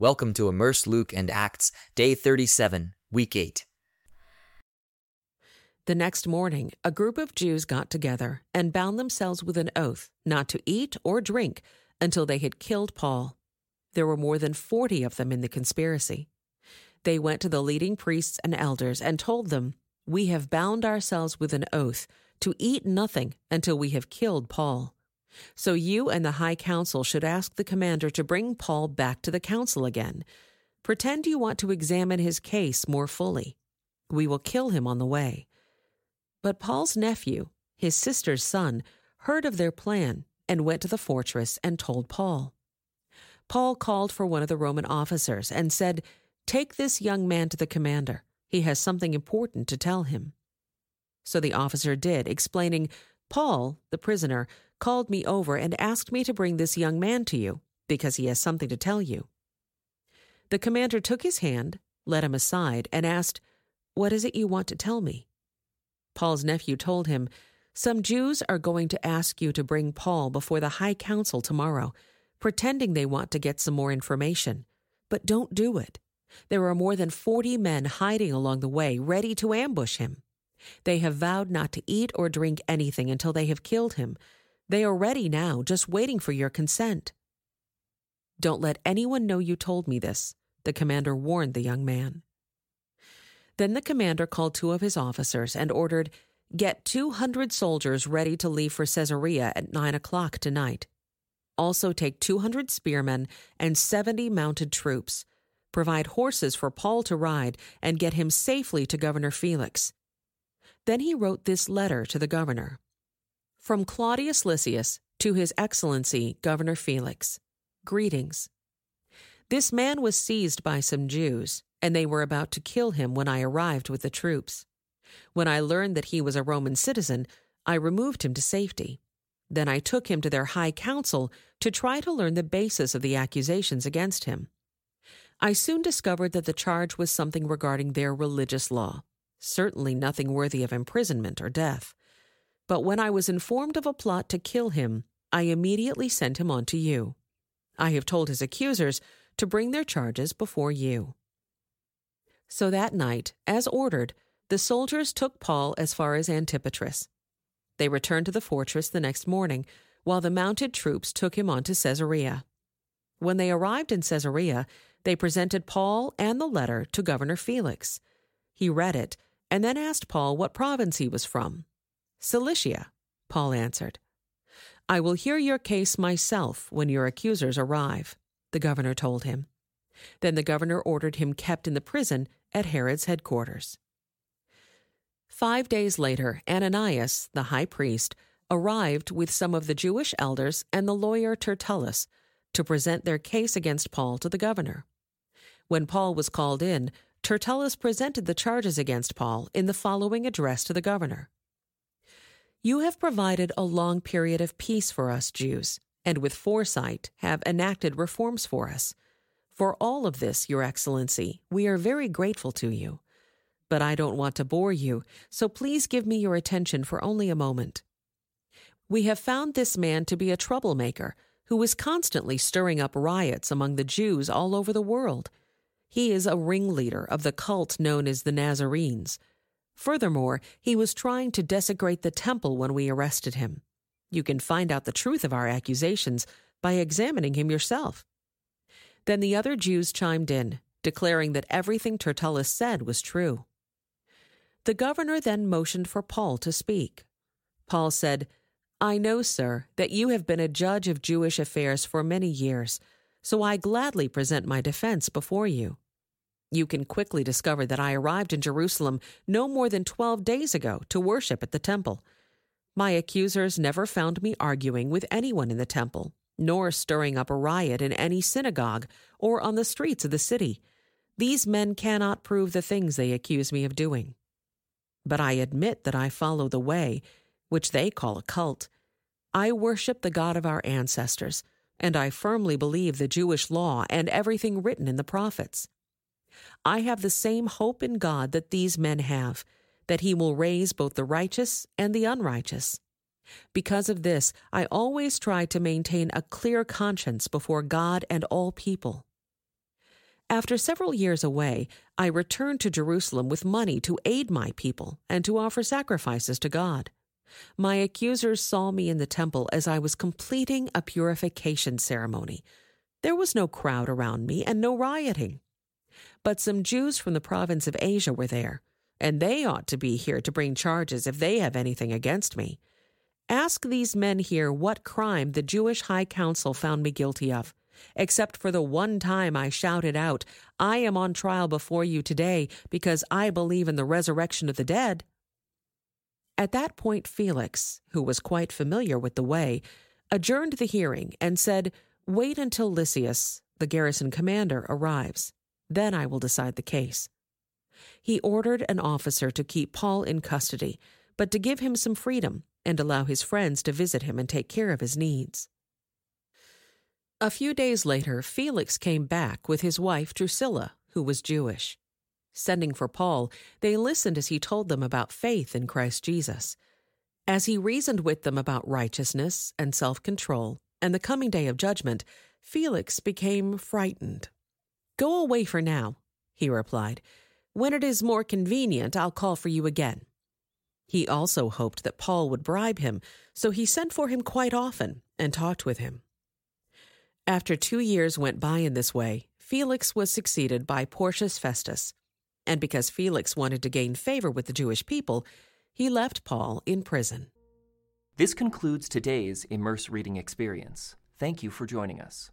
Welcome to Immerse Luke and Acts, Day 37, Week 8. The next morning, a group of Jews got together and bound themselves with an oath not to eat or drink until they had killed Paul. There were more than 40 of them in the conspiracy. They went to the leading priests and elders and told them, "We have bound ourselves with an oath to eat nothing until we have killed Paul. So you and the high council should ask the commander to bring Paul back to the council again. Pretend you want to examine his case more fully. We will kill him on the way." But Paul's nephew, his sister's son, heard of their plan and went to the fortress and told Paul. Paul called for one of the Roman officers and said, "Take this young man to the commander. He has something important to tell him." So the officer did, explaining, "Paul, the prisoner, called me over and asked me to bring this young man to you, because he has something to tell you." The commander took his hand, led him aside, and asked, "What is it you want to tell me?" Paul's nephew told him, "Some Jews are going to ask you to bring Paul before the high council tomorrow, pretending they want to get some more information. But don't do it. There are more than 40 men hiding along the way, ready to ambush him. They have vowed not to eat or drink anything until they have killed him. They are ready now, just waiting for your consent. Don't let anyone know you told me this," the commander warned the young man. Then the commander called two of his officers and ordered, "Get 200 soldiers ready to leave for Caesarea at 9 o'clock tonight. Also take 200 spearmen and 70 mounted troops. Provide horses for Paul to ride and get him safely to Governor Felix." Then he wrote this letter to the governor. From Claudius Lysias to His Excellency Governor Felix, greetings. This man was seized by some Jews, and they were about to kill him when I arrived with the troops. When I learned that he was a Roman citizen, I removed him to safety. Then I took him to their high council to try to learn the basis of the accusations against him. I soon discovered that the charge was something regarding their religious law, certainly nothing worthy of imprisonment or death. But when I was informed of a plot to kill him, I immediately sent him on to you. I have told his accusers to bring their charges before you. So that night, as ordered, the soldiers took Paul as far as Antipatris. They returned to the fortress the next morning, while the mounted troops took him on to Caesarea. When they arrived in Caesarea, they presented Paul and the letter to Governor Felix. He read it and then asked Paul what province he was from. "Cilicia," Paul answered. "I will hear your case myself when your accusers arrive," the governor told him. Then the governor ordered him kept in the prison at Herod's headquarters. 5 days later, Ananias, the high priest, arrived with some of the Jewish elders and the lawyer Tertullus to present their case against Paul to the governor. When Paul was called in, Tertullus presented the charges against Paul in the following address to the governor. "You have provided a long period of peace for us Jews, and with foresight have enacted reforms for us. For all of this, Your Excellency, we are very grateful to you. But I don't want to bore you, so please give me your attention for only a moment. We have found this man to be a troublemaker who is constantly stirring up riots among the Jews all over the world. He is a ringleader of the cult known as the Nazarenes. Furthermore, he was trying to desecrate the temple when we arrested him. You can find out the truth of our accusations by examining him yourself." Then the other Jews chimed in, declaring that everything Tertullus said was true. The governor then motioned for Paul to speak. Paul said, "I know, sir, that you have been a judge of Jewish affairs for many years, so I gladly present my defense before you. You can quickly discover that I arrived in Jerusalem no more than 12 days ago to worship at the temple. My accusers never found me arguing with anyone in the temple, nor stirring up a riot in any synagogue or on the streets of the city. These men cannot prove the things they accuse me of doing. But I admit that I follow the way, which they call a cult. I worship the God of our ancestors, and I firmly believe the Jewish law and everything written in the prophets. I have the same hope in God that these men have, that he will raise both the righteous and the unrighteous. Because of this, I always try to maintain a clear conscience before God and all people. After several years away, I returned to Jerusalem with money to aid my people and to offer sacrifices to God. My accusers saw me in the temple as I was completing a purification ceremony. There was no crowd around me and no rioting. But some Jews from the province of Asia were there, and they ought to be here to bring charges if they have anything against me. Ask these men here what crime the Jewish High Council found me guilty of, except for the one time I shouted out, 'I am on trial before you today because I believe in the resurrection of the dead.'" At that point Felix, who was quite familiar with the way, adjourned the hearing and said, "Wait until Lysias, the garrison commander, arrives. Then I will decide the case." He ordered an officer to keep Paul in custody, but to give him some freedom and allow his friends to visit him and take care of his needs. A few days later, Felix came back with his wife Drusilla, who was Jewish. Sending for Paul, they listened as he told them about faith in Christ Jesus. As he reasoned with them about righteousness and self-control and the coming day of judgment, Felix became frightened. "Go away for now," he replied. "When it is more convenient, I'll call for you again." He also hoped that Paul would bribe him, so he sent for him quite often and talked with him. After 2 years went by in this way, Felix was succeeded by Porcius Festus, and because Felix wanted to gain favor with the Jewish people, he left Paul in prison. This concludes today's Immerse Reading Experience. Thank you for joining us.